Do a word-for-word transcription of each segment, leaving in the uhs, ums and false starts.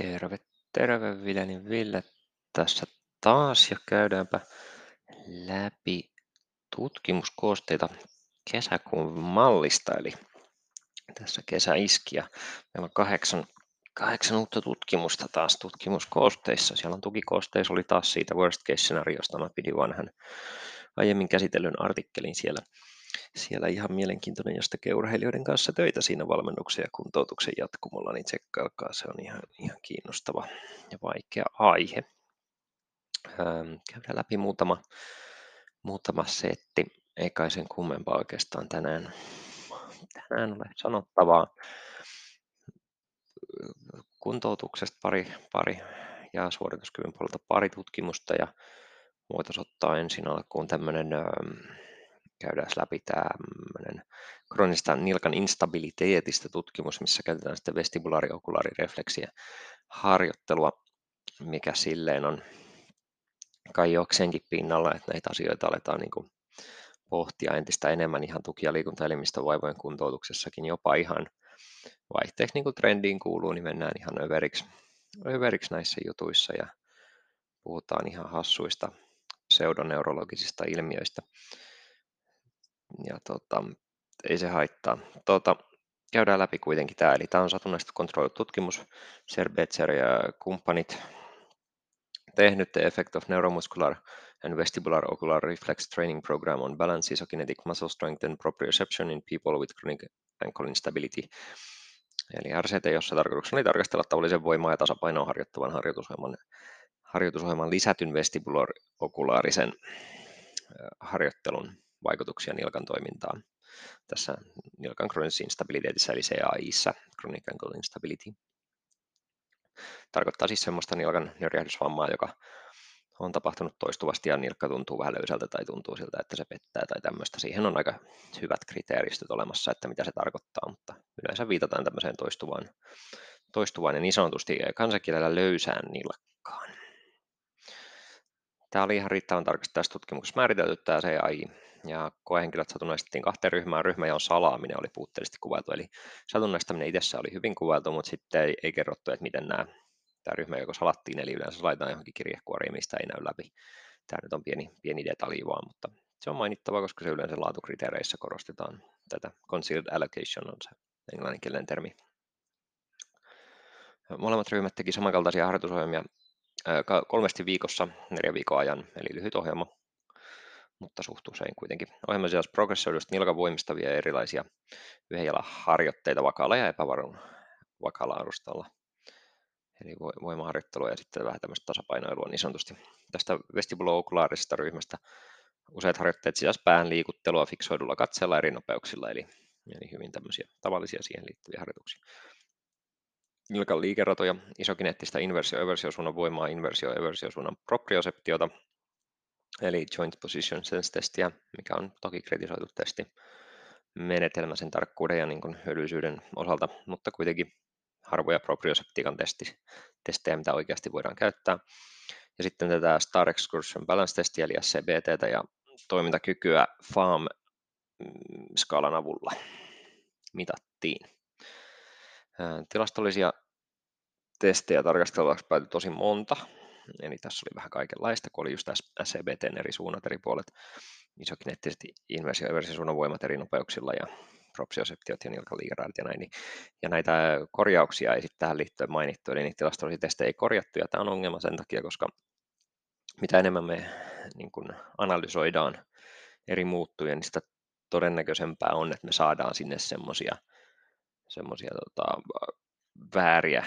Terve, terve Viljanin Ville tässä taas ja käydäänpä läpi tutkimuskoosteita kesäkuun mallista, eli tässä kesä iski ja meillä on kahdeksan, kahdeksan uutta tutkimusta taas tutkimuskoosteissa. Siellä on tukikoosteissa, oli taas siitä worst case scenariosta, mä pidin vanhan aiemmin käsitellyn artikkelin siellä. Siellä ihan mielenkiintoinen, jos tekee urheilijoiden kanssa töitä siinä valmennuksen ja kuntoutuksen jatkumolla, niin tsekkailkaa, se on ihan, ihan kiinnostava ja vaikea aihe. Ähm, käydään läpi muutama, muutama setti, ei kai sen kummempaa oikeastaan tänään, tänään ole sanottavaa. Kuntoutuksesta pari, pari ja suorituskyvyn puolelta pari tutkimusta ja voitaisiin ottaa ensin alkuun tämmöinen... Ähm, Käydään läpi tämmöinen kroonista nilkan instabiliteetistä tutkimus, missä käytetään sitten vestibulaari-okulaari-refleksiä harjoittelua, mikä silleen on kai jokseenkin pinnalla, että näitä asioita aletaan niin kuin pohtia entistä enemmän ihan tuki- ja liikuntaelimistön vaivojen kuntoutuksessakin jopa ihan vaihteeksi niin kuin trendiin kuuluu, niin mennään ihan överiksi, överiksi näissä jutuissa ja puhutaan ihan hassuista pseudoneurologisista ilmiöistä. Ja tota, ei se haittaa. Tota, käydään läpi kuitenkin tämä. Eli tämä on satunnaisesti kontrolloitu tutkimus. Ser Betzer ja kumppanit tehnyt The Effect of Neuromuscular and Vestibular Ocular Reflex Training Program on Balance, Isokinetic Muscle Strength and Proprioception in People with Chronic Ankle Instability. Eli R C T, jossa tarkoituksena oli tarkastella tavallisen voimaa ja tasapainoa harjoittavan harjoitusohjelman, harjoitusohjelman lisätyn vestibular-okulaarisen harjoittelun vaikutuksia nilkan toimintaan tässä nilkan kroonisessa instabiliteetissä, eli C A I:ssä, chronic ankle instability. Tarkoittaa siis semmoista nilkan nyrjähdysvammaa, joka on tapahtunut toistuvasti ja nilkka tuntuu vähän löysältä tai tuntuu siltä, että se pettää tai tämmöistä. Siihen on aika hyvät kriteeristöt olemassa, että mitä se tarkoittaa, mutta yleensä viitataan tämmöiseen toistuvaan, toistuvaan ja niin sanotusti kansankielellä löysään nilkkaan. Tämä oli ihan riittävän tarkasti tässä tutkimuksessa määritelty tämä C A I, ja koehenkilöt satunnaistettiin kahteen ryhmään. Ryhmäjaon salaaminen oli puutteellisesti kuvailtu, eli satunnaistaminen itsessä oli hyvin kuvailtu, mutta sitten ei, ei kerrottu, että miten nämä, tämä ryhmäjako salattiin, eli yleensä laitetaan johonkin kirjekuoriin, mistä ei näy läpi. Tämä nyt on pieni, pieni detalji vaan, mutta se on mainittava, koska se yleensä laatukriteereissä korostetaan tätä. Concealed allocation on se englanninkielinen termi. Molemmat ryhmät teki samankaltaisia harjoitusohjelmia kolmesti viikossa neljän viikon ajan, eli lyhyt ohjelma, mutta suht usein kuitenkin. Ohjelma sisälsi progressoidusta nilkavoimistavia ja erilaisia yhden jalan harjoitteita vakaalla ja epävarun vakaalla alustalla. Eli voimaharjoittelua ja sitten vähän tämmöistä tasapainoilua niin sanotusti. Tästä vestibulo-okulaarisesta ryhmästä useat harjoitteet sisälsi pään liikuttelua fiksoidulla katseella eri nopeuksilla, eli, eli hyvin tämmöisiä tavallisia siihen liittyviä harjoituksia. Nilkan liikeratoja, isokineettistä inversio-eversiosuunnan voimaa, inversio-eversiosuunnan proprioseptiota, eli Joint Position Sense -testiä, mikä on toki kritisoitu testi menetelmä sen tarkkuuden ja niin kuin hyödyllisyyden osalta, mutta kuitenkin harvoja proprioseptiikan testi, testejä, mitä oikeasti voidaan käyttää. Ja sitten tätä Star Excursion Balance -testiä, eli S C B T:tä ja toimintakykyä FAAM-skaalan avulla mitattiin. Tilastollisia testejä tarkasteluksi päätyi tosi monta, eli tässä oli vähän kaikenlaista, kun oli just S C B T:n eri suunnat, eri puolet, isokineettiset inversio- ja eversiosuunnan voimat eri nopeuksilla ja proprioseptiot ja nilkaliikeraadit ja näin. Niin, ja näitä korjauksia ei sitten tähän liittyen mainittu, eli niitä tilastollisia testejä ei korjattu, ja tämä on ongelma sen takia, koska mitä enemmän me niin kun analysoidaan eri muuttujia, niin sitä todennäköisempää on, että me saadaan sinne semmoisia semmoisia tota, vääriä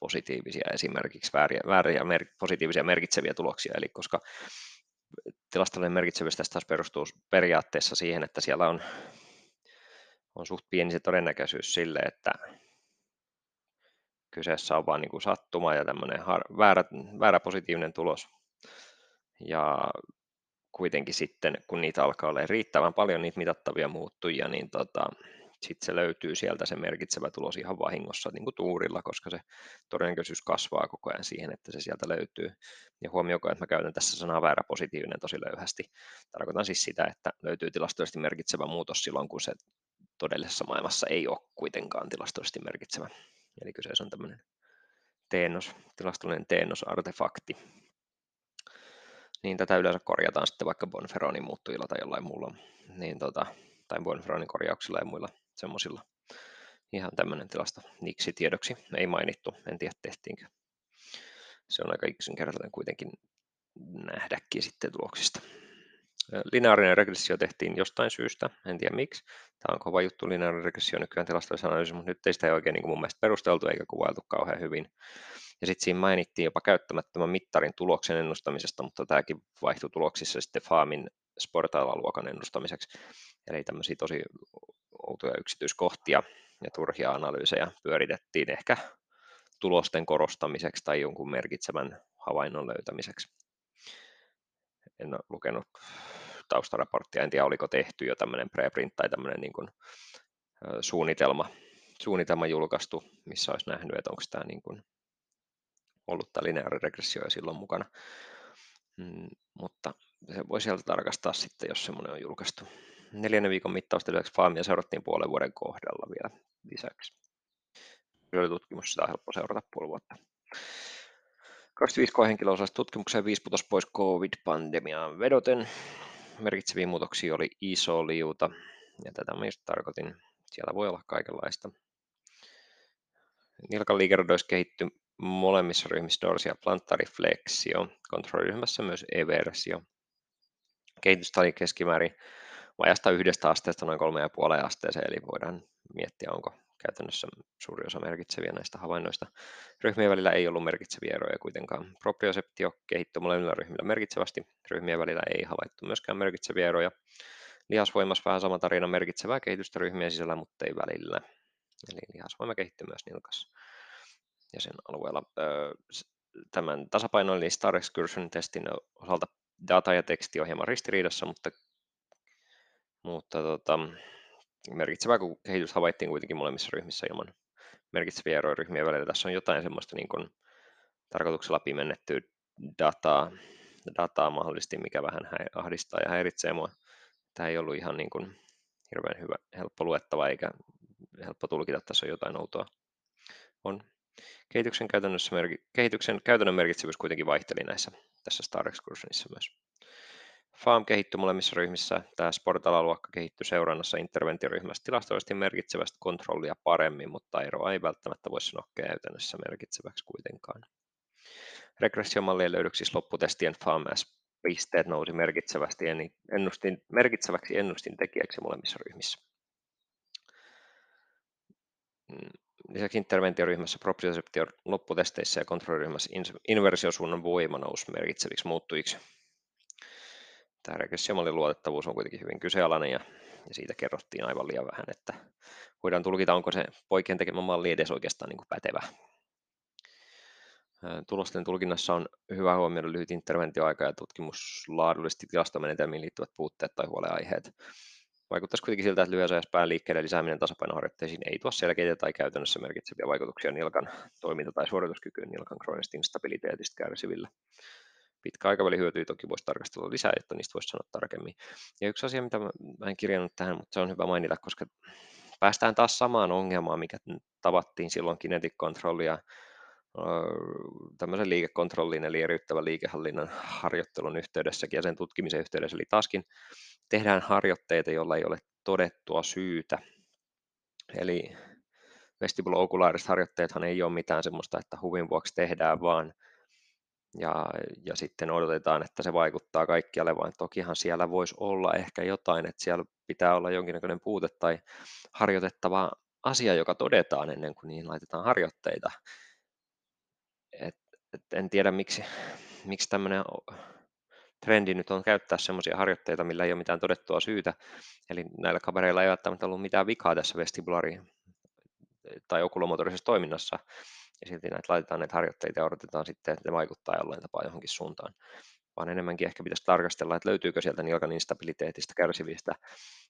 positiivisia esimerkiksi, vääriä, vääriä mer positiivisia merkitseviä tuloksia, eli koska tilastollinen merkitsevyys tässä taas perustuu periaatteessa siihen, että siellä on, on suht pieni se todennäköisyys sille, että kyseessä on vaan niin kuin sattuma ja tämmöinen väärä, väärä positiivinen tulos, ja kuitenkin sitten, kun niitä alkaa olla riittävän paljon niitä mitattavia muuttujia, niin tota, sitten se löytyy sieltä se merkitsevä tulos ihan vahingossa niin kuin tuurilla, koska se todennäköisyys kasvaa koko ajan siihen, että se sieltä löytyy. Ja huomioikaa, että mä käytän tässä sanaa väärä positiivinen tosi löyhästi. Tarkoitan siis sitä, että löytyy tilastollisesti merkitsevä muutos silloin, kun se todellisessa maailmassa ei ole kuitenkaan tilastollisesti merkitsevä. Eli kyseessä on tämmöinen teennos, tilastollinen teennosartefakti. Niin tätä yleensä korjataan sitten vaikka Bonferronin muuttujilla tai jollain muulla, niin tota, tai Bonferronin korjauksilla ja muilla semmoisilla. Ihan tämmöinen tilasto niksi tiedoksi, ei mainittu, en tiedä tehtiinkö. Se on aika yksinkertainen kuitenkin nähdäkin sitten tuloksista. Lineaarinen regressio tehtiin jostain syystä, en tiedä miksi. Tämä on kova juttu, lineaarinen regressio nykyään tilastollisessa analyysissä, mutta nyt ei sitä oikein niin kuin mun mielestä perusteltu eikä kuvailtu kauhean hyvin. Ja sitten siinä mainittiin jopa käyttämättömän mittarin tuloksen ennustamisesta, mutta tämäkin vaihtui tuloksissa sitten FAAMin sportaalaluokan ennustamiseksi. Eli tämmöisiä tosi outoja yksityiskohtia ja turhia analyysejä pyöritettiin ehkä tulosten korostamiseksi tai jonkun merkitsevän havainnon löytämiseksi. En ole lukenut taustaraporttia, en tiedä oliko tehty jo tämmöinen preprint tai tämmöinen niin kuin suunnitelma, suunnitelma julkaistu, missä olisi nähnyt, että onko tämä niin kuin ollut tämä lineaarinen regressio jo silloin mukana. Mm, mutta se voi sieltä tarkastaa sitten, jos semmoinen on julkaistu. Neljännen viikon mittausten lisäksi FAAMia seurattiin puolen vuoden kohdalla vielä lisäksi. Tutkimus, sitä on helppo seurata puoli vuotta. kaksikymmentäviisi koehenkilöä osallistui tutkimukseen, viisi putosi pois covid-pandemiaan vedoten. Merkitseviä muutoksia oli iso liuta, ja tätä mä just tarkoitin. Siellä voi olla kaikenlaista. Nilkan liikeradoissa kehittyi molemmissa ryhmissä dorsia plantariflexio, kontrolliryhmässä myös eversio. Kehitystä oli keskimäärin vajasta yhdestä asteesta noin kolme ja puoleen asteeseen, eli voidaan miettiä, onko käytännössä suuri osa merkitseviä näistä havainnoista. Ryhmien välillä ei ollut merkitseviä eroja kuitenkaan. Proprioseptio kehittyi molemmilla ryhmillä merkitsevästi. Ryhmien välillä ei havaittu myöskään merkitseviä eroja. Lihasvoimassa vähän sama tarina, merkitsevää kehitystä ryhmien sisällä, mutta ei välillä. Eli lihasvoima kehittyi myös nilkassa ja sen alueella. Tämän tasapainoin eli Star Excursion testin osalta data ja teksti on hieman ristiriidassa, mutta, mutta tota, merkitsevää kehitys havaittiin kuitenkin molemmissa ryhmissä ilman merkitseviä eroja ryhmien välillä. Tässä on jotain semmoista niin kuin tarkoituksella pimennettyä dataa, dataa mahdollisesti, mikä vähän ahdistaa ja häiritsee mua. Tämä ei ollut ihan niin kuin hirveän hyvä, helppo luettava eikä helppo tulkita, tässä on jotain outoa. On. Kehityksen, käytännössä merki, kehityksen käytännön merkitsevyys kuitenkin vaihteli näissä, tässä Star Excursionissa myös. FAAM kehittyi molemmissa ryhmissä, tämä sport-alaluokka kehittyi seurannassa interventioryhmässä tilastollisesti merkitsevästi kontrollia paremmin, mutta eroa ei välttämättä voi sanoa käytännössä merkitseväksi kuitenkaan. Regressiomallien löydöksissä siis lopputestien FAAM-pisteet nousi merkitsevästi ennustin, merkitseväksi ennustintekijäksi molemmissa ryhmissä. Lisäksi interventioryhmässä, proprioseption lopputesteissä ja kontrolliryhmässä inversiosuunnan voima nousi merkitseviksi muuttujiksi. Tämä regressiomallin luotettavuus on kuitenkin hyvin kyseenalainen ja, ja siitä kerrottiin aivan liian vähän, että voidaan tulkita, onko se poikien tekemä malli edes oikeastaan niin kuin pätevä. Tulosten tulkinnassa on hyvä huomioida lyhyt interventioaika ja tutkimuslaadullisesti tilastomenetelmiin liittyvät puutteet tai huolenaiheet. Vaikuttaisi kuitenkin siltä, että lyhyessä ajassa pääliikkeiden lisääminen tasapainoharjoitteisiin ei tuo selkeitä tai käytännössä merkitseviä vaikutuksia nilkan toiminta- tai suorituskykyyn nilkan kroonisesta instabiliteetistä kärsivillä. Pitkä aikaväli hyötyä toki voisi tarkastella lisää, että niistä voisi sanoa tarkemmin. Ja yksi asia, mitä mä en kirjannut tähän, mutta se on hyvä mainita, koska päästään taas samaan ongelmaan, mikä tavattiin silloin kinetic control ja tämmöisen liikekontrollin eli eriyttävän liikehallinnan harjoittelun yhteydessäkin ja sen tutkimisen yhteydessä. Eli taaskin tehdään harjoitteita, joilla ei ole todettua syytä. Eli vestibulo-okulaariset harjoitteethan ei ole mitään semmoista, että huvin vuoksi tehdään vaan ja, ja sitten odotetaan, että se vaikuttaa kaikkialle, vaan tokihan siellä voisi olla ehkä jotain, että siellä pitää olla jonkinnäköinen puute tai harjoitettava asia, joka todetaan ennen kuin niihin laitetaan harjoitteita. Et, et en tiedä, miksi, miksi tämmöinen trendi nyt on käyttää semmoisia harjoitteita, millä ei ole mitään todettua syytä. Eli näillä kavereilla ei välttämättä ollut mitään vikaa tässä vestibulaari- tai okulomotorisessa toiminnassa. Ja silti näitä laitetaan näitä harjoitteita ja odotetaan sitten, että ne vaikuttaa jollain tapaa johonkin suuntaan. Vaan enemmänkin ehkä pitäisi tarkastella, että löytyykö sieltä nilkan instabiliteetistä kärsivistä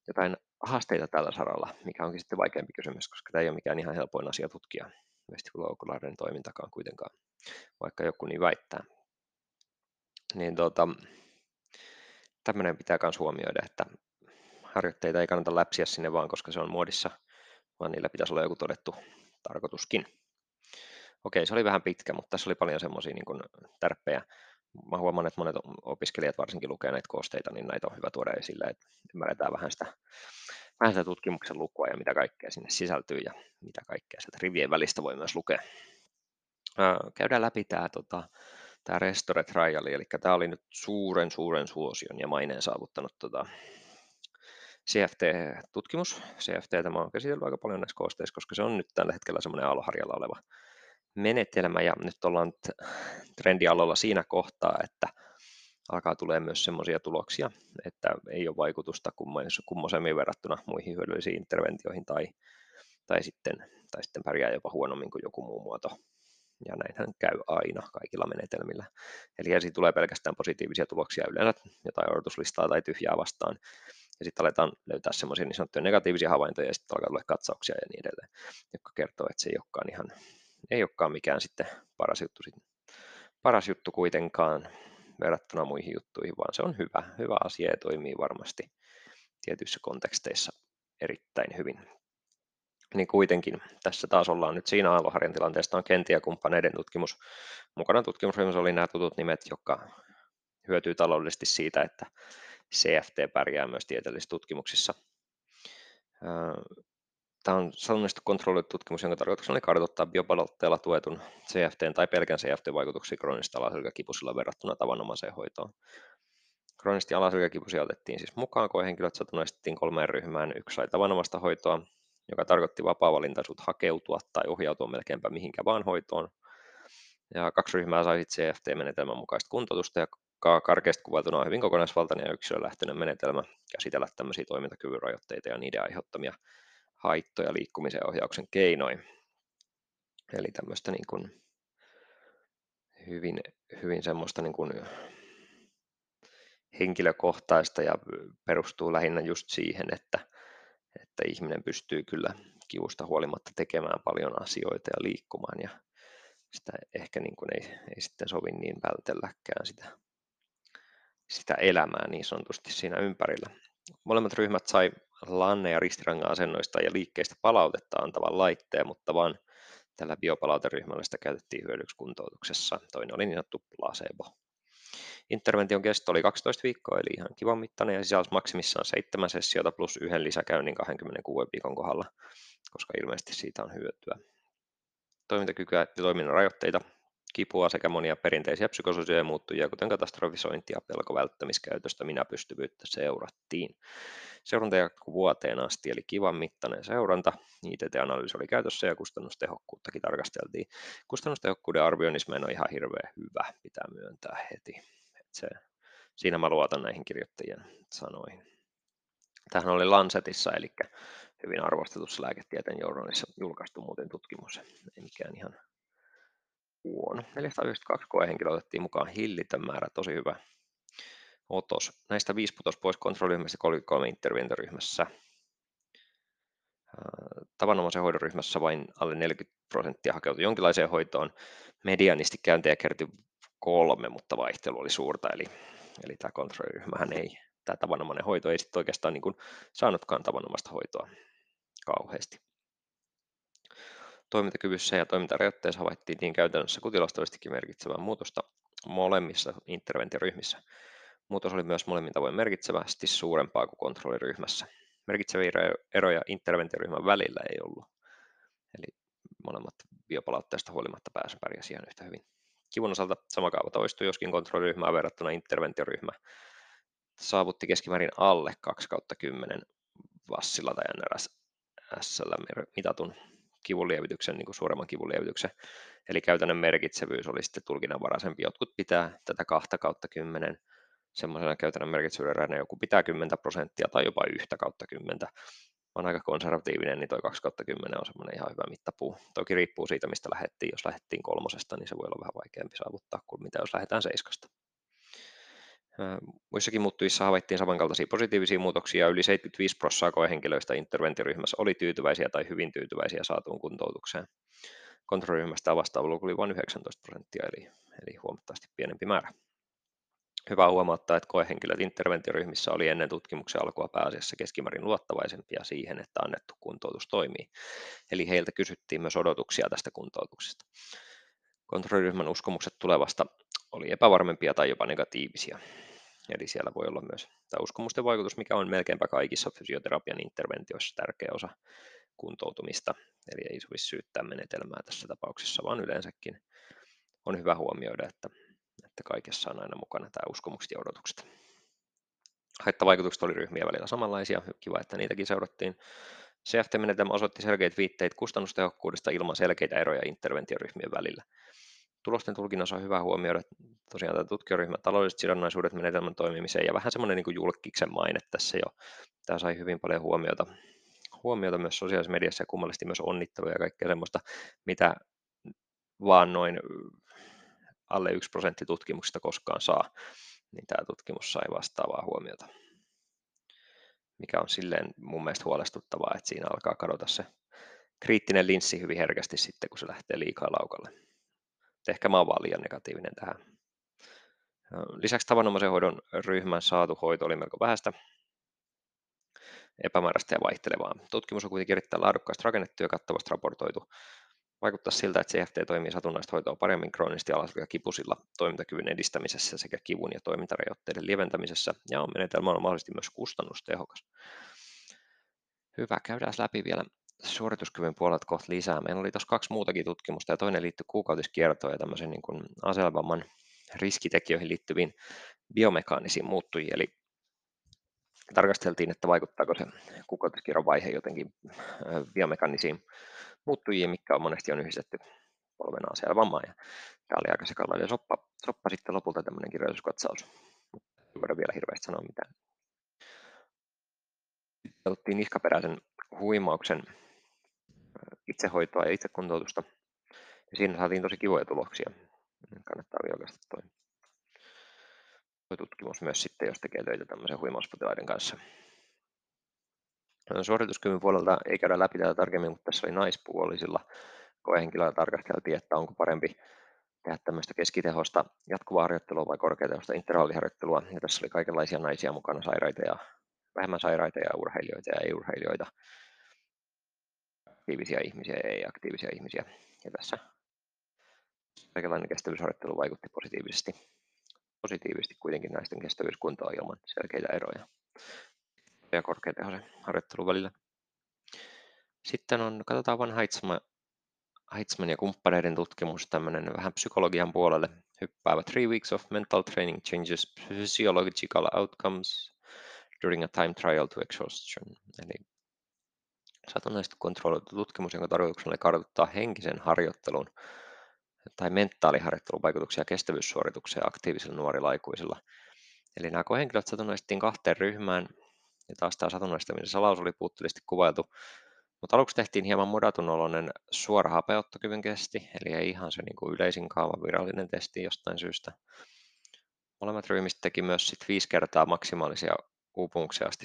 jotain haasteita tällä saralla, mikä onkin sitten vaikeampi kysymys, koska tämä ei ole mikään ihan helpoin asia tutkia. Vestibulo-okulaarinen toimintakaan kuitenkaan, vaikka joku niin väittää. Niin tota, tämmöinen pitää myös huomioida, että harjoitteita ei kannata läpsiä sinne vaan, koska se on muodissa, vaan niillä pitäisi olla joku todettu tarkoituskin. Okei, se oli vähän pitkä, mutta tässä oli paljon semmoisia niin kuin tärppejä. Mä huomaan, että monet opiskelijat varsinkin lukee näitä koosteita, niin näitä on hyvä tuoda esille, että ymmärretään vähän sitä, vähän sitä tutkimuksen lukua ja mitä kaikkea sinne sisältyy ja mitä kaikkea sieltä rivien välistä voi myös lukea. Käydään läpi tämä, tota, tämä Restore Trial, eli tämä oli nyt suuren suuren suosion ja maineen saavuttanut tota, C F T-tutkimus. C F T:tä mä oon käsitellyt aika paljon näissä koosteissa, koska se on nyt tällä hetkellä semmoinen aaloharjalla oleva menetelmä, ja nyt ollaan trendialoilla siinä kohtaa, että alkaa tulee myös semmoisia tuloksia, että ei ole vaikutusta kummoisemmin verrattuna muihin hyödyllisiin interventioihin tai, tai, sitten, tai sitten pärjää jopa huonommin kuin joku muu muoto. Ja näinhän käy aina kaikilla menetelmillä. Eli ensin tulee pelkästään positiivisia tuloksia yleensä jotain odotuslistaa tai tyhjää vastaan. Ja sitten aletaan löytää semmoisia niin sanottuja negatiivisia havaintoja ja sitten alkaa tulla katsauksia ja niin edelleen, jotka kertoo, että se ei olekaan ihan... Ei olekaan mikään sitten paras juttu, paras juttu kuitenkaan verrattuna muihin juttuihin, vaan se on hyvä, hyvä asia ja toimii varmasti tietyissä konteksteissa erittäin hyvin. Niin kuitenkin tässä taas ollaan nyt siinä aalloharjan tilanteesta on Kentin ja kumppaneiden tutkimus. Mukana tutkimusryhmässä oli nämä tutut nimet, jotka hyötyy taloudellisesti siitä, että C F T pärjää myös tieteellisissä tutkimuksissa. Tämä on sanonnistu kontrolloitu tutkimus, jonka tarkoituksena oli kartoittaa biopalotteella tuetun C F T:n tai pelkän C F T-vaikutuksia kroonista alaselkäkipuisilla verrattuna tavanomaiseen hoitoon. Kroonisti alaselkäkipuisia otettiin siis mukaan, kun henkilöt satunnaistettiin kolmeen ryhmään. Yksi sai tavanomaista hoitoa, joka tarkoitti vapaa-valintaisuutta hakeutua tai ohjautua melkeinpä mihinkä vaan hoitoon. Ja kaksi ryhmää sai C F T-menetelmän mukaista kuntoutusta, ja karkeasti kuvailtuna on hyvin kokonaisvaltainen ja yksilölähtöinen menetelmä käsitellä tämmöisiä toimintakyvyn rajoitteita ja niiden aiheuttamia haittoja liikkumisen ohjauksen keinoin. Eli tämmöistä niin kuin hyvin, hyvin semmoista niin kuin henkilökohtaista ja perustuu lähinnä just siihen, että, että ihminen pystyy kyllä kivusta huolimatta tekemään paljon asioita ja liikkumaan, ja sitä ehkä niin kuin ei, ei sitten sovi niin vältelläkään sitä, sitä elämää niin sanotusti siinä ympärillä. Molemmat ryhmät sai lanne- ja ristiranga-asennoista ja liikkeistä palautetta antavan laitteen, mutta vaan tällä biopalauteryhmällä sitä käytettiin hyödyksi kuntoutuksessa. Toinen oli niin sanottu placebo. Intervention kesto oli kaksitoista viikkoa, eli ihan kivan mittainen, ja sisälsi maksimissaan seitsemän sessiota plus yhden lisäkäynnin kaksikymmentäkuuden viikon kohdalla, koska ilmeisesti siitä on hyötyä. Toimintakykyä ja toiminnan rajoitteita, kipua sekä monia perinteisiä psykososiaalisia muuttujia, kuten katastrofisointia, pelkovälttämiskäytöstä, minäpystyvyyttä seurattiin. Seuranta jatkuu vuoteen asti, eli kivan mittainen seuranta. I T T-analyysi oli käytössä ja kustannustehokkuuttakin tarkasteltiin. Kustannustehokkuuden arvioinnissa meno ihan hirveän hyvä, pitää myöntää heti. Et se, siinä mä luotan näihin kirjoittajien sanoihin. Tämähän oli Lancetissa, eli hyvin arvostetussa lääketieteen journalissa julkaistu muuten tutkimus. Ei mikään ihan... Huono. neljäsataayhdeksänkymmentäkaksi koehenkilöä otettiin mukaan, hillitön määrä, tosi hyvä otos. Näistä viisi putosi pois kontrolliryhmässä, kolmekymmentäkolme interventioryhmässä. Tavanomaisen hoidon ryhmässä vain alle neljäkymmentä prosenttia hakeutui jonkinlaiseen hoitoon. Medianisti käyntejä kertyi kolme, mutta vaihtelu oli suurta, eli, eli tämä kontrolliryhmähän ei, tämä tavanomainen hoito ei sitten oikeastaan niin kuin saanutkaan tavanomaista hoitoa kauheasti. Toimintakyvyssä ja toimintarajoitteessa havaittiin niin käytännössä kuin tilastollisestikin merkitsevää muutosta molemmissa interventioryhmissä. Muutos oli myös molemmin tavoin merkitsevästi suurempaa kuin kontrolliryhmässä. Merkitseviä eroja interventioryhmän välillä ei ollut. Eli molemmat biopalautteesta huolimatta pääsivät pärjäsivät ihan yhtä hyvin. Kivun osalta sama kaava toistui, joskin kontrolliryhmään verrattuna interventioryhmä saavutti keskimäärin alle kaksi kautta kymmenen VASilla tai N R S:llä mitatun kivunlievityksen, niin kuin suuremman kivunlievityksen, eli käytännön merkitsevyys oli sitten tulkinnanvaraisempi. Jotkut pitää tätä kaksi kautta kymmenen semmoisena käytännön merkitsevyydenä, joku pitää kymmenen prosenttia tai jopa yksi kautta kymmenen. Mä oon aika konservatiivinen, niin toi kaksi kautta kymmenen on semmoinen ihan hyvä mittapuu. Toki riippuu siitä, mistä lähdettiin. Jos lähdettiin kolmosesta, niin se voi olla vähän vaikeampi saavuttaa kuin mitä jos lähdetään seiskasta. Muissakin muuttujissa havaittiin samankaltaisia positiivisia muutoksia. Yli seitsemänkymmentäviisi prosenttia koehenkilöistä interventioryhmässä oli tyytyväisiä tai hyvin tyytyväisiä saatuun kuntoutukseen. Kontrolliryhmästä vastaava luku oli vain yhdeksäntoista prosenttia, eli, eli huomattavasti pienempi määrä. Hyvä huomauttaa, että koehenkilöt interventioryhmissä oli ennen tutkimuksen alkua pääasiassa keskimäärin luottavaisempia siihen, että annettu kuntoutus toimii. Eli heiltä kysyttiin myös odotuksia tästä kuntoutuksesta. Kontrolliryhmän uskomukset tulevasta oli epävarmempia tai jopa negatiivisia. Eli siellä voi olla myös tämä uskomusten vaikutus, mikä on melkeinpä kaikissa fysioterapian interventioissa tärkeä osa kuntoutumista. Eli ei sovi syyttää menetelmää tässä tapauksessa, vaan yleensäkin on hyvä huomioida, että, että kaikessa on aina mukana tämä uskomukset ja odotukset. Haittavaikutukset oli ryhmien välillä samanlaisia. Kiva, että niitäkin seurattiin. C F T-menetelmä osoitti selkeitä viitteitä kustannustehokkuudesta ilman selkeitä eroja interventioryhmien välillä. Tulosten tulkinnassa on hyvä huomioida tosiaan tämä tutkijaryhmän taloudelliset sidonnaisuudet menetelmän toimimiseen ja vähän semmoinen niin kuin julkiksen maine tässä jo. Tämä sai hyvin paljon huomiota, huomiota myös sosiaalisessa mediassa ja kummallisesti myös onnitteluja ja kaikkea semmoista, mitä vaan noin alle yksi prosentti tutkimuksista koskaan saa, niin tämä tutkimus sai vastaavaa huomiota. Mikä on silleen mun mielestä huolestuttavaa, että siinä alkaa kadota se kriittinen linssi hyvin herkästi sitten, kun se lähtee liikaa laukalle. Ehkä mä oon vaan liian negatiivinen tähän. Lisäksi tavanomaisen hoidon ryhmän saatu hoito oli melko vähäistä, epämääräistä ja vaihtelevaa. Tutkimus on kuitenkin erittäin laadukkaasti rakennettu ja kattavasti raportoitu. Vaikuttaa siltä, että C F T toimii satunnaista hoitoa paremmin kroonisesti alaslikä kipusilla toimintakyvyn edistämisessä sekä kivun ja toimintarajoitteiden lieventämisessä, ja on menetelmä on mahdollisesti myös kustannustehokas. Hyvä, käydään läpi vielä suorituskyvyn puolelta kohta lisää. Meillä oli tuossa kaksi muutakin tutkimusta, ja toinen liittyy kuukautiskiertoon ja tämmöisen niin kuin aselvamman riskitekijöihin liittyviin biomekaanisiin muuttujiin, eli tarkasteltiin, että vaikuttaako se kuukautiskierron vaihe jotenkin biomekaanisiin muuttujiin, mitkä on monesti on yhdistetty polven aselvammaan. Tämä oli aika sekalainen soppa, soppa sitten lopulta tämmöinen kirjoituskatsaus. Ei voida vielä hirveästi sanoa mitään. Otettiin niskaperäisen huimauksen itsehoitoa ja itsekuntoutusta. Ja siinä saatiin tosi kivoja tuloksia. Kannattaa vilkaista toi tutkimus myös sitten, jos tekee töitä tämmöisen huimauspotilaiden kanssa. Suorituskyvyn puolelta ei käydä läpi tätä tarkemmin, mutta tässä oli naispuolisilla koehenkilöillä tarkasteltiin, että onko parempi tehdä tämmöistä keskitehosta jatkuvaa harjoittelua vai korkeatehosta intervalliharjoittelua. Ja tässä oli kaikenlaisia naisia mukana, sairaita ja vähemmän sairaita ja urheilijoita ja ei-urheilijoita, aktiivisia ihmisiä ja ei-aktiivisia ihmisiä. Ja tässä kaikenlainen kestävyysharjoittelu vaikutti positiivisesti. Positiivisesti kuitenkin naisten kestävyyskuntoa ilman selkeitä eroja ja korkeatehoisen harjoittelun välillä. Sitten on, katsotaan Van Heitzman, Heitzman ja kumppaneiden tutkimus, tämmöinen vähän psykologian puolelle hyppäävä Three Weeks of Mental Training Changes Physiological Outcomes during a Time Trial to Exhaustion. Eli satunnaisesti kontrolloitu tutkimus, jonka tarkoituksena oli kartoittaa henkisen harjoittelun tai mentaaliharjoittelun vaikutuksia kestävyyssuoritukseen aktiivisilla nuorilla aikuisilla. Eli nämä koehenkilöt satunnaistettiin kahteen ryhmään, ja taas tämä satunnaistamisen salaus oli puutteellisesti kuvailtu, mutta aluksi tehtiin hieman modatun oloinen suora hapeuttokyvyn testi, eli ei ihan se niin kuin yleisin kaava virallinen testi jostain syystä. Molemmat ryhmistä teki myös sit viisi kertaa maksimaalisia uupumuksia asti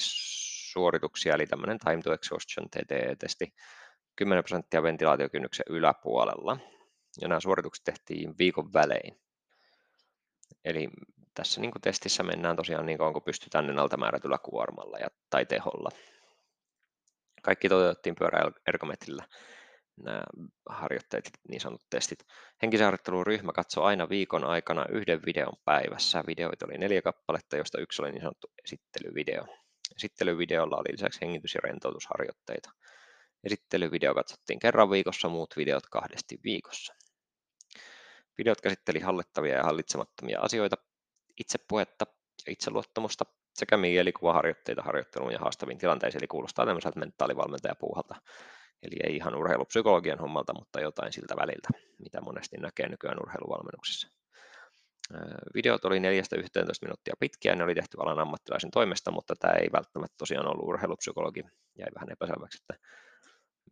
suorituksia, eli tämmöinen time to exhaustion T T E-testi, kymmenen prosenttia ventilaatiokynnyksen yläpuolella, ja nämä suoritukset tehtiin viikon välein. Eli tässä niin kuin testissä mennään tosiaan niin kauan kuin pystytään ennalta määrätyllä kuormalla ja, tai teholla. Kaikki toteutettiin pyöräergometrillä nämä harjoitteet, niin sanotut testit. Henkisen harjoittelun ryhmä katsoi aina viikon aikana yhden videon päivässä. Videoita oli neljä kappaletta, josta yksi oli niin sanottu esittelyvideo. Esittelyvideolla oli lisäksi hengitys- ja rentoutusharjoitteita. Esittelyvideo katsottiin kerran viikossa, muut videot kahdesti viikossa. Videot käsitteli hallittavia ja hallitsemattomia asioita, itsepuhetta ja itseluottamusta sekä mielikuvaharjoitteita harjoitteluun ja haastaviin tilanteisiin, eli kuulostaa tämmöiseltä mentaalivalmentajapuuhalta. Eli ei ihan urheilupsykologian hommalta, mutta jotain siltä väliltä, mitä monesti näkee nykyään urheiluvalmennuksessa. Videot oli neljästä yhteentoista minuuttia pitkiä ja ne oli tehty alan ammattilaisen toimesta, mutta tämä ei välttämättä tosiaan ollut urheilupsykologi. Jäi vähän epäselväksi, että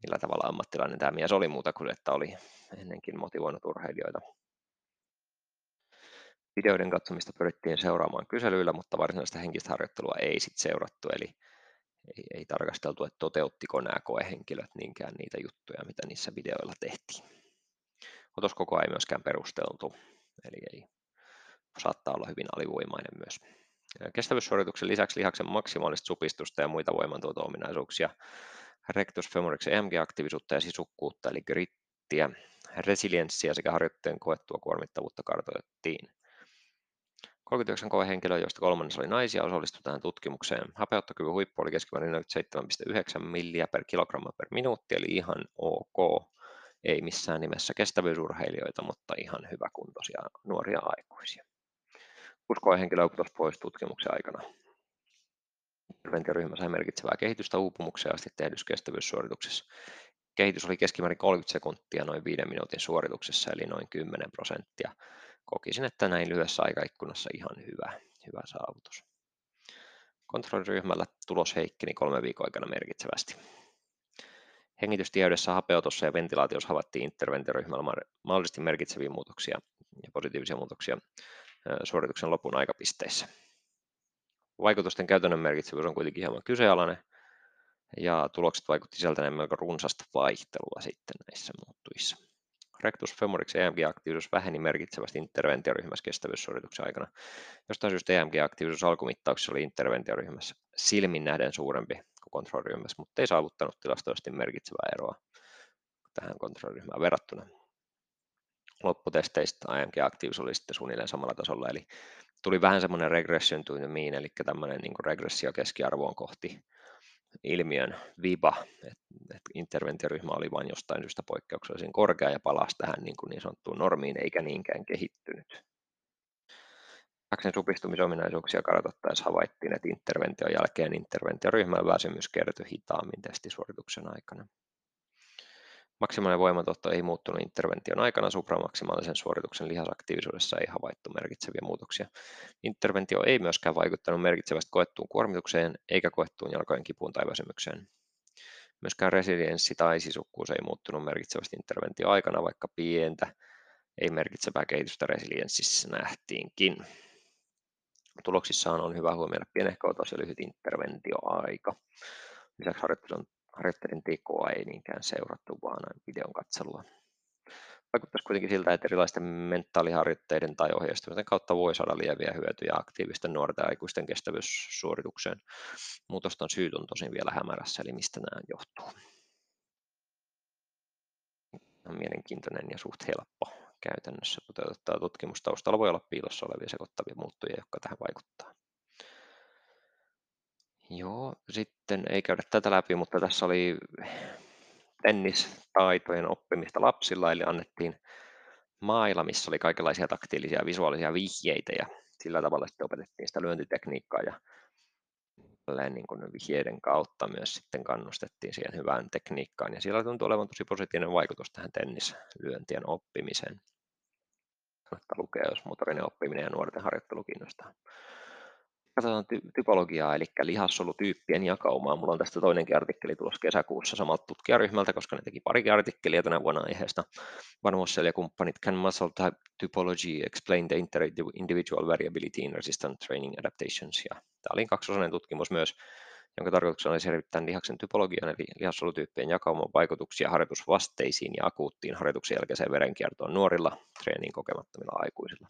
millä tavalla ammattilainen tämä mies oli muuta kuin, että oli ennenkin motivoinut urheilijoita. Videoiden katsomista pyrittiin seuraamaan kyselyillä, mutta varsinaista henkistä harjoittelua ei sit seurattu, eli ei, ei tarkasteltu, että toteuttiko nämä koehenkilöt niinkään niitä juttuja, mitä niissä videoilla tehtiin. Otoskokoa ei myöskään perusteltu, eli ei, saattaa olla hyvin alivoimainen myös. Kestävyyssuorituksen lisäksi lihaksen maksimaalista supistusta ja muita voimantuoto-ominaisuuksia, rectus femoris E M G-aktiivisuutta ja sisukkuutta, eli grittiä, resilienssiä sekä harjoitteen koettua kuormittavuutta kartoitettiin. kolmekymmentäyhdeksän koehenkilöä, joista kolmannes oli naisia, osallistui tähän tutkimukseen. Hapeuttokyvyn huippu oli keskimäärin neljäkymmentäseitsemän pilkku yhdeksän milliä per kilogramma per minuutti, eli ihan ok. Ei missään nimessä kestävyysurheilijoita, mutta ihan hyväkuntoisia nuoria aikuisia. Kuusi koehenkilöä putosi pois tutkimuksen aikana. Interventioryhmä sai merkitsevää kehitystä uupumukseen asti tehdyssä kestävyyssuorituksessa. Kehitys oli keskimäärin kolmekymmentä sekuntia noin viiden minuutin suorituksessa, eli noin kymmenen prosenttia. Kokisin, että näin lyhyessä aikaikkunassa ihan hyvä, hyvä saavutus. Kontrolliryhmällä tulos heikkeni kolme viikon aikana merkitsevästi. Hengitystiheydessä, hapeutossa ja ventilaatiossa havaittiin interventioryhmällä mahdollisesti merkitseviä muutoksia ja positiivisia muutoksia suorituksen lopun aikapisteissä. Vaikutusten käytännön merkitsevyys on kuitenkin hieman kyseenalainen ja tulokset vaikutti sisältäneen melko runsasta vaihtelua sitten näissä muuttujissa. Rectus femoris E M G-aktiivisuus väheni merkitsevästi interventioryhmässä kestävyyssuorituksen aikana. Jostain syystä E M G-aktiivisuus alkumittauksessa oli interventioryhmässä silmin nähden suurempi kuin kontrolliryhmässä, mutta ei saavuttanut tilastollisesti merkitsevää eroa tähän kontrolliryhmään verrattuna. Lopputesteistä E M G-aktiivisuus oli sitten suunnilleen samalla tasolla, eli tuli vähän semmoinen regression to the mean, eli tämmöinen niin kuin regressio keskiarvoon kohti ilmiön viba, että et interventioryhmä oli vain jostain syystä poikkeuksellisen korkea ja palasi tähän niin, niin sanottuun normiin eikä niinkään kehittynyt. Väksen supistumisominaisuuksia kartoittaessa havaittiin, että intervention jälkeen interventioryhmän väsymys kertyi hitaammin testituorituksen aikana. Maksimaalinen voimantuotto ei muuttunut intervention aikana, supramaksimaalisen suorituksen lihasaktiivisuudessa ei havaittu merkitseviä muutoksia. Interventio ei myöskään vaikuttanut merkitsevästi koettuun kuormitukseen eikä koettuun jalkojen kipuun tai väsymykseen. Myöskään resilienssi tai sisukkuus ei muuttunut merkitsevästi interventio aikana, vaikka pientä ei merkitsevää kehitystä resilienssissä nähtiinkin. Tuloksissaan on hyvä huomioida pienehköotos ja lyhyt interventioaika. Lisäksi harjoittelun Harjoittelun tekoa ei niinkään seurattu, vaan videon katselua. Vaikuttaisi kuitenkin siltä, että erilaisten mentaaliharjoitteiden tai ohjeistamisen kautta voi saada lieviä hyötyjä aktiivisten nuorten aikuisten kestävyyssuoritukseen. Muutosten syyt on tosin vielä hämärässä, eli mistä nämä johtuu. On mielenkiintoinen ja suht helppo käytännössä toteutettava tutkimus. Taustalla voi olla piilossa olevia sekoittavia muuttujia, jotka tähän vaikuttaa. Joo, sitten ei käydä tätä läpi, mutta tässä oli tennistaitojen oppimista lapsilla, eli annettiin mailla, missä oli kaikenlaisia taktiilisia ja visuaalisia vihjeitä, ja sillä tavalla sitten opetettiin sitä lyöntitekniikkaa, ja niin kuin vihjeiden kautta myös sitten kannustettiin siihen hyvään tekniikkaan, ja siellä tuntui olevan tosi positiivinen vaikutus tähän tennislyöntien oppimiseen. Kannattaa lukea, jos motorinen oppiminen ja nuorten harjoittelu kiinnostaa. Katsotaan typologiaa, eli lihassolutyyppien jakaumaa. Mulla on tästä toinenkin artikkeli tulossa kesäkuussa samalta tutkijaryhmältä, koska ne teki parikin artikkelia tänä vuonna aiheesta. Varmuussel ja kumppanit, can muscle type typology explain the individual variability in resistance training adaptations. Ja tämä oli kaksosainen tutkimus myös, jonka tarkoituksena oli selvittää lihaksen typologian, eli lihassolutyyppien jakauman vaikutuksia harjoitusvasteisiin ja akuuttiin harjoituksen jälkeiseen verenkiertoon nuorilla, treeniin kokemattomilla aikuisilla.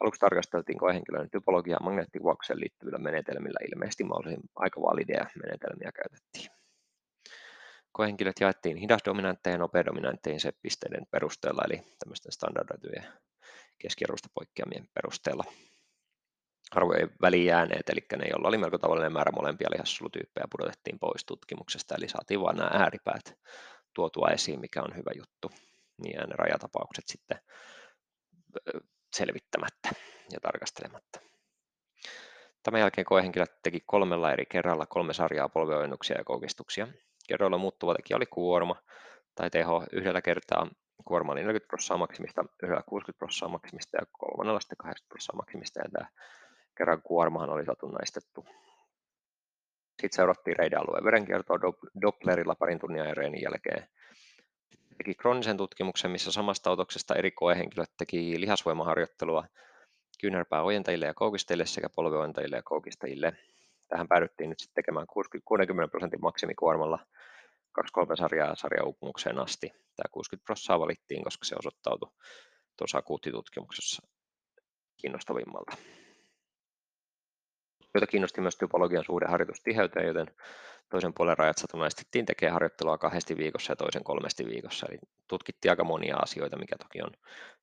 Aluksi tarkasteltiin koehenkilön typologiaa magneettikuvauksen liittyvillä menetelmillä. Ilmeisesti mahdollisimman aika valideja menetelmiä käytettiin. Koehenkilöt jaettiin hidasdominantteihin ja nopeadominantteihin pisteiden perusteella, eli tämmöisten standardoitujen keskiarvosta poikkeamien perusteella. Arvojen väliin jääneet, eli ne, joilla oli melko tavallinen määrä molempia lihassolutyyppejä, pudotettiin pois tutkimuksesta, eli saatiin vain nämä ääripäät tuotua esiin, mikä on hyvä juttu. Ja ne rajatapaukset sitten selvittämättä ja tarkastelematta. Tämän jälkeen koehenkilöt teki kolmella eri kerralla kolme sarjaa polveojennuksia ja koukistuksia. Kerroilla muuttuva tekijä oli kuorma tai teho. Yhdellä kertaa kuorma oli neljäkymmentä prosenttia maksimista, yhdellä kuusikymmentä prosenttia maksimista ja kolmannella sitten kahdeksankymmentä prosenttia maksimista. Ja tämä kerran kuormahan oli satunnaistettu. Sitten seurattiin reidealueen verenkiertoa Dopplerilla parin tunnin ja reenin jälkeen. Teki kroonisen tutkimuksen, missä samasta otoksesta eri koehenkilöt teki lihasvoimaharjoittelua kyynärpääojentajille ja koukisteille sekä polveojentajille ja koukistajille. Tähän päädyttiin nyt sitten tekemään kuudenkymmenen prosentin maksimikuormalla kaksikymmentäkolme sarjaa sarjauupumukseen asti. Tämä kuusikymmentä prosenttia valittiin, koska se osoittautui tuossa akuuttitutkimuksessa kiinnostavimmalta. joita kiinnosti myös typologian suhde harjoitustiheyteen, joten toisen puolen rajat satunnaistettiin tekemään harjoittelua kahdesti viikossa ja toisen kolmesti viikossa. Eli tutkittiin aika monia asioita, mikä toki on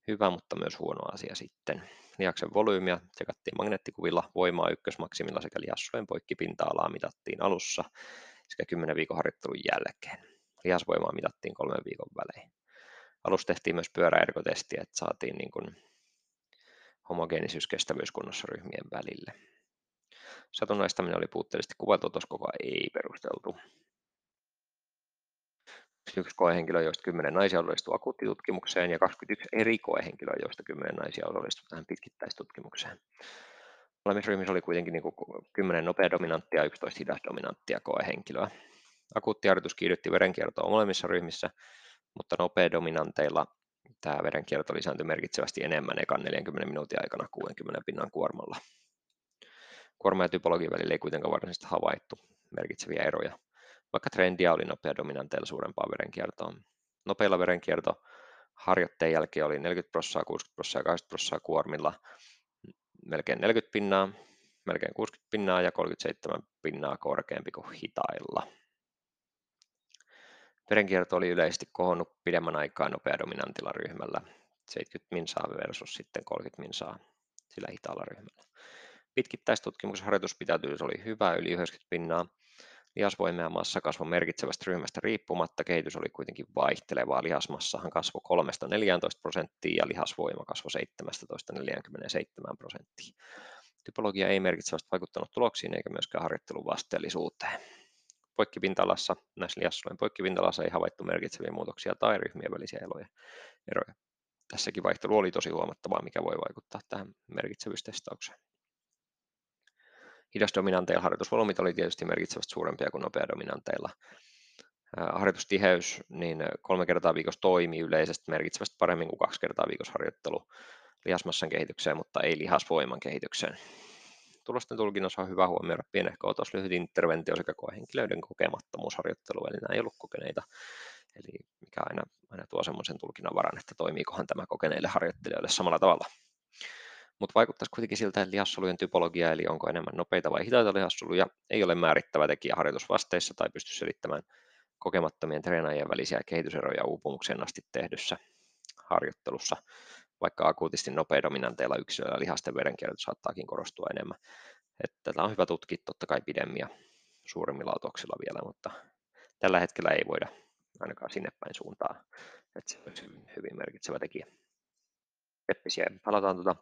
hyvä, mutta myös huono asia sitten. Lihaksen volyymiä tsekattiin magneettikuvilla, voimaa ykkösmaksimilla sekä lihassuolen poikkipinta-alaa mitattiin alussa sekä kymmenen viikon harjoittelun jälkeen. Lihasvoimaa mitattiin kolmen viikon välein. Alussa tehtiin myös pyöräergotestiä, että saatiin niin kuin homogeenisyys kestävyyskunnossa ryhmien välille. Satunnaistaminen oli puutteellisesti kuvailtu, kokoa ei perusteltu. yksi koehenkilö, joista kymmenen naisia osallistui akuuttitutkimukseen ja kaksikymmentäyksi eri koehenkilöä, joista kymmenen naisia osallistui tähän pitkittäistutkimukseen. Molemmissa ryhmissä oli kuitenkin niin kuin kymmenen nopea dominanttia ja yksitoista hidas dominanttia koehenkilöä. Akuutti harjoitus kiihdytti verenkiertoa molemmissa ryhmissä, mutta nopea dominanteilla tämä verenkierto lisääntyi merkitsevästi enemmän ekan neljänkymmenen minuutin aikana kuudenkymmenen pinnan kuormalla. Kuorma- ja typologian välillä ei kuitenkaan varsinaisesti havaittu merkitseviä eroja, vaikka trendiä oli nopea dominanteilla suurempaa verenkiertoa. Nopeilla verenkierto harjoitteen jälkeen oli neljäkymmentä prosenttia, kuusikymmentä prosenttia ja kahdeksankymmentä prosenttia kuormilla melkein neljäkymmentä pinnaa, melkein kuusikymmentä pinnaa ja kolmekymmentäseitsemän pinnaa korkeampi kuin hitailla. Verenkierto oli yleisesti kohonnut pidemmän aikaa nopea dominantilla ryhmällä, seitsemänkymmentä minsaa versus sitten kolmekymmentä minsaa sillä hitaalla ryhmällä. Pitkittäistutkimuksen harjoituspitäytyvyys oli hyvä, yli yhdeksänkymmentä pinnaa. Lihasvoima ja massakasvu merkitsevästä ryhmästä riippumatta kehitys oli kuitenkin vaihtelevaa. Lihasmassahan kasvoi kolmesta neljääntoista prosenttiin ja lihasvoima kasvoi seitsemästätoista neljäänkymmeneenseitsemään prosenttiin. Typologia ei merkitsevästi vaikuttanut tuloksiin eikä myöskään harjoittelun vasteellisuuteen. Poikkipintalassa, näissä lihassuolen poikkipintalassa ei havaittu merkitseviä muutoksia tai ryhmien välisiä eroja. Tässäkin vaihtelu oli tosi huomattavaa, mikä voi vaikuttaa tähän merkitsevyystestaukseen. Hidasdominanteilla harjoitusvolyymit oli tietysti merkitsevästi suurempia kuin nopeadominanteilla. Harjoitustiheys niin kolme kertaa viikossa toimi yleisesti merkitsevästi paremmin kuin kaksi kertaa viikossa harjoittelu lihasmassan kehitykseen, mutta ei lihasvoiman kehitykseen. Tulosten tulkinnassa on hyvä huomioida pienehkö otos, lyhyt interventio sekä koehenkilöiden kokemattomuus harjoitteluun, eli nämä ei ollut kokeneita. Eli mikä aina, aina tuo semmoisen tulkinnan varan, että toimiikohan tämä kokeneille harjoittelijoille samalla tavalla. Mutta vaikuttaisi kuitenkin siltä, että lihassolujen typologia, eli onko enemmän nopeita vai hitaita lihassoluja, ei ole määrittävä tekijä harjoitusvasteissa tai pysty selittämään kokemattomien treenaajien välisiä kehityseroja uupumukseen asti tehdyssä harjoittelussa, vaikka akuutisti nopeadominanteilla yksilöllä lihasten verenkierto saattaakin korostua enemmän. Että tätä on hyvä tutkia totta kai pidemmin ja suurimmilla otoksilla vielä, mutta tällä hetkellä ei voida ainakaan sinne päin suuntaan, että se olisi hyvin merkitsevä tekijä. Eppisiä. Palataan tuota.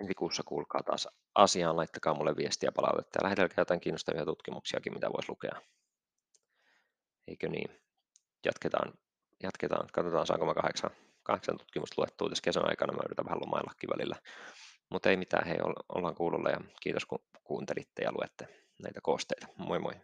Ensi kuussa kuulkaa taas asiaan, laittakaa mulle viestiä, palautetta ja lähetelkää jotain kiinnostavia tutkimuksiakin, mitä voisi lukea. Eikö niin? Jatketaan, jatketaan. Katsotaan saanko mä kahdeksan, kahdeksan tutkimusta luettua tässä kesän aikana, mä yritän vähän lomaillakin välillä. Mutta ei mitään, hei, ollaan kuulolla ja kiitos kun kuuntelitte ja luette näitä koosteita. Moi moi!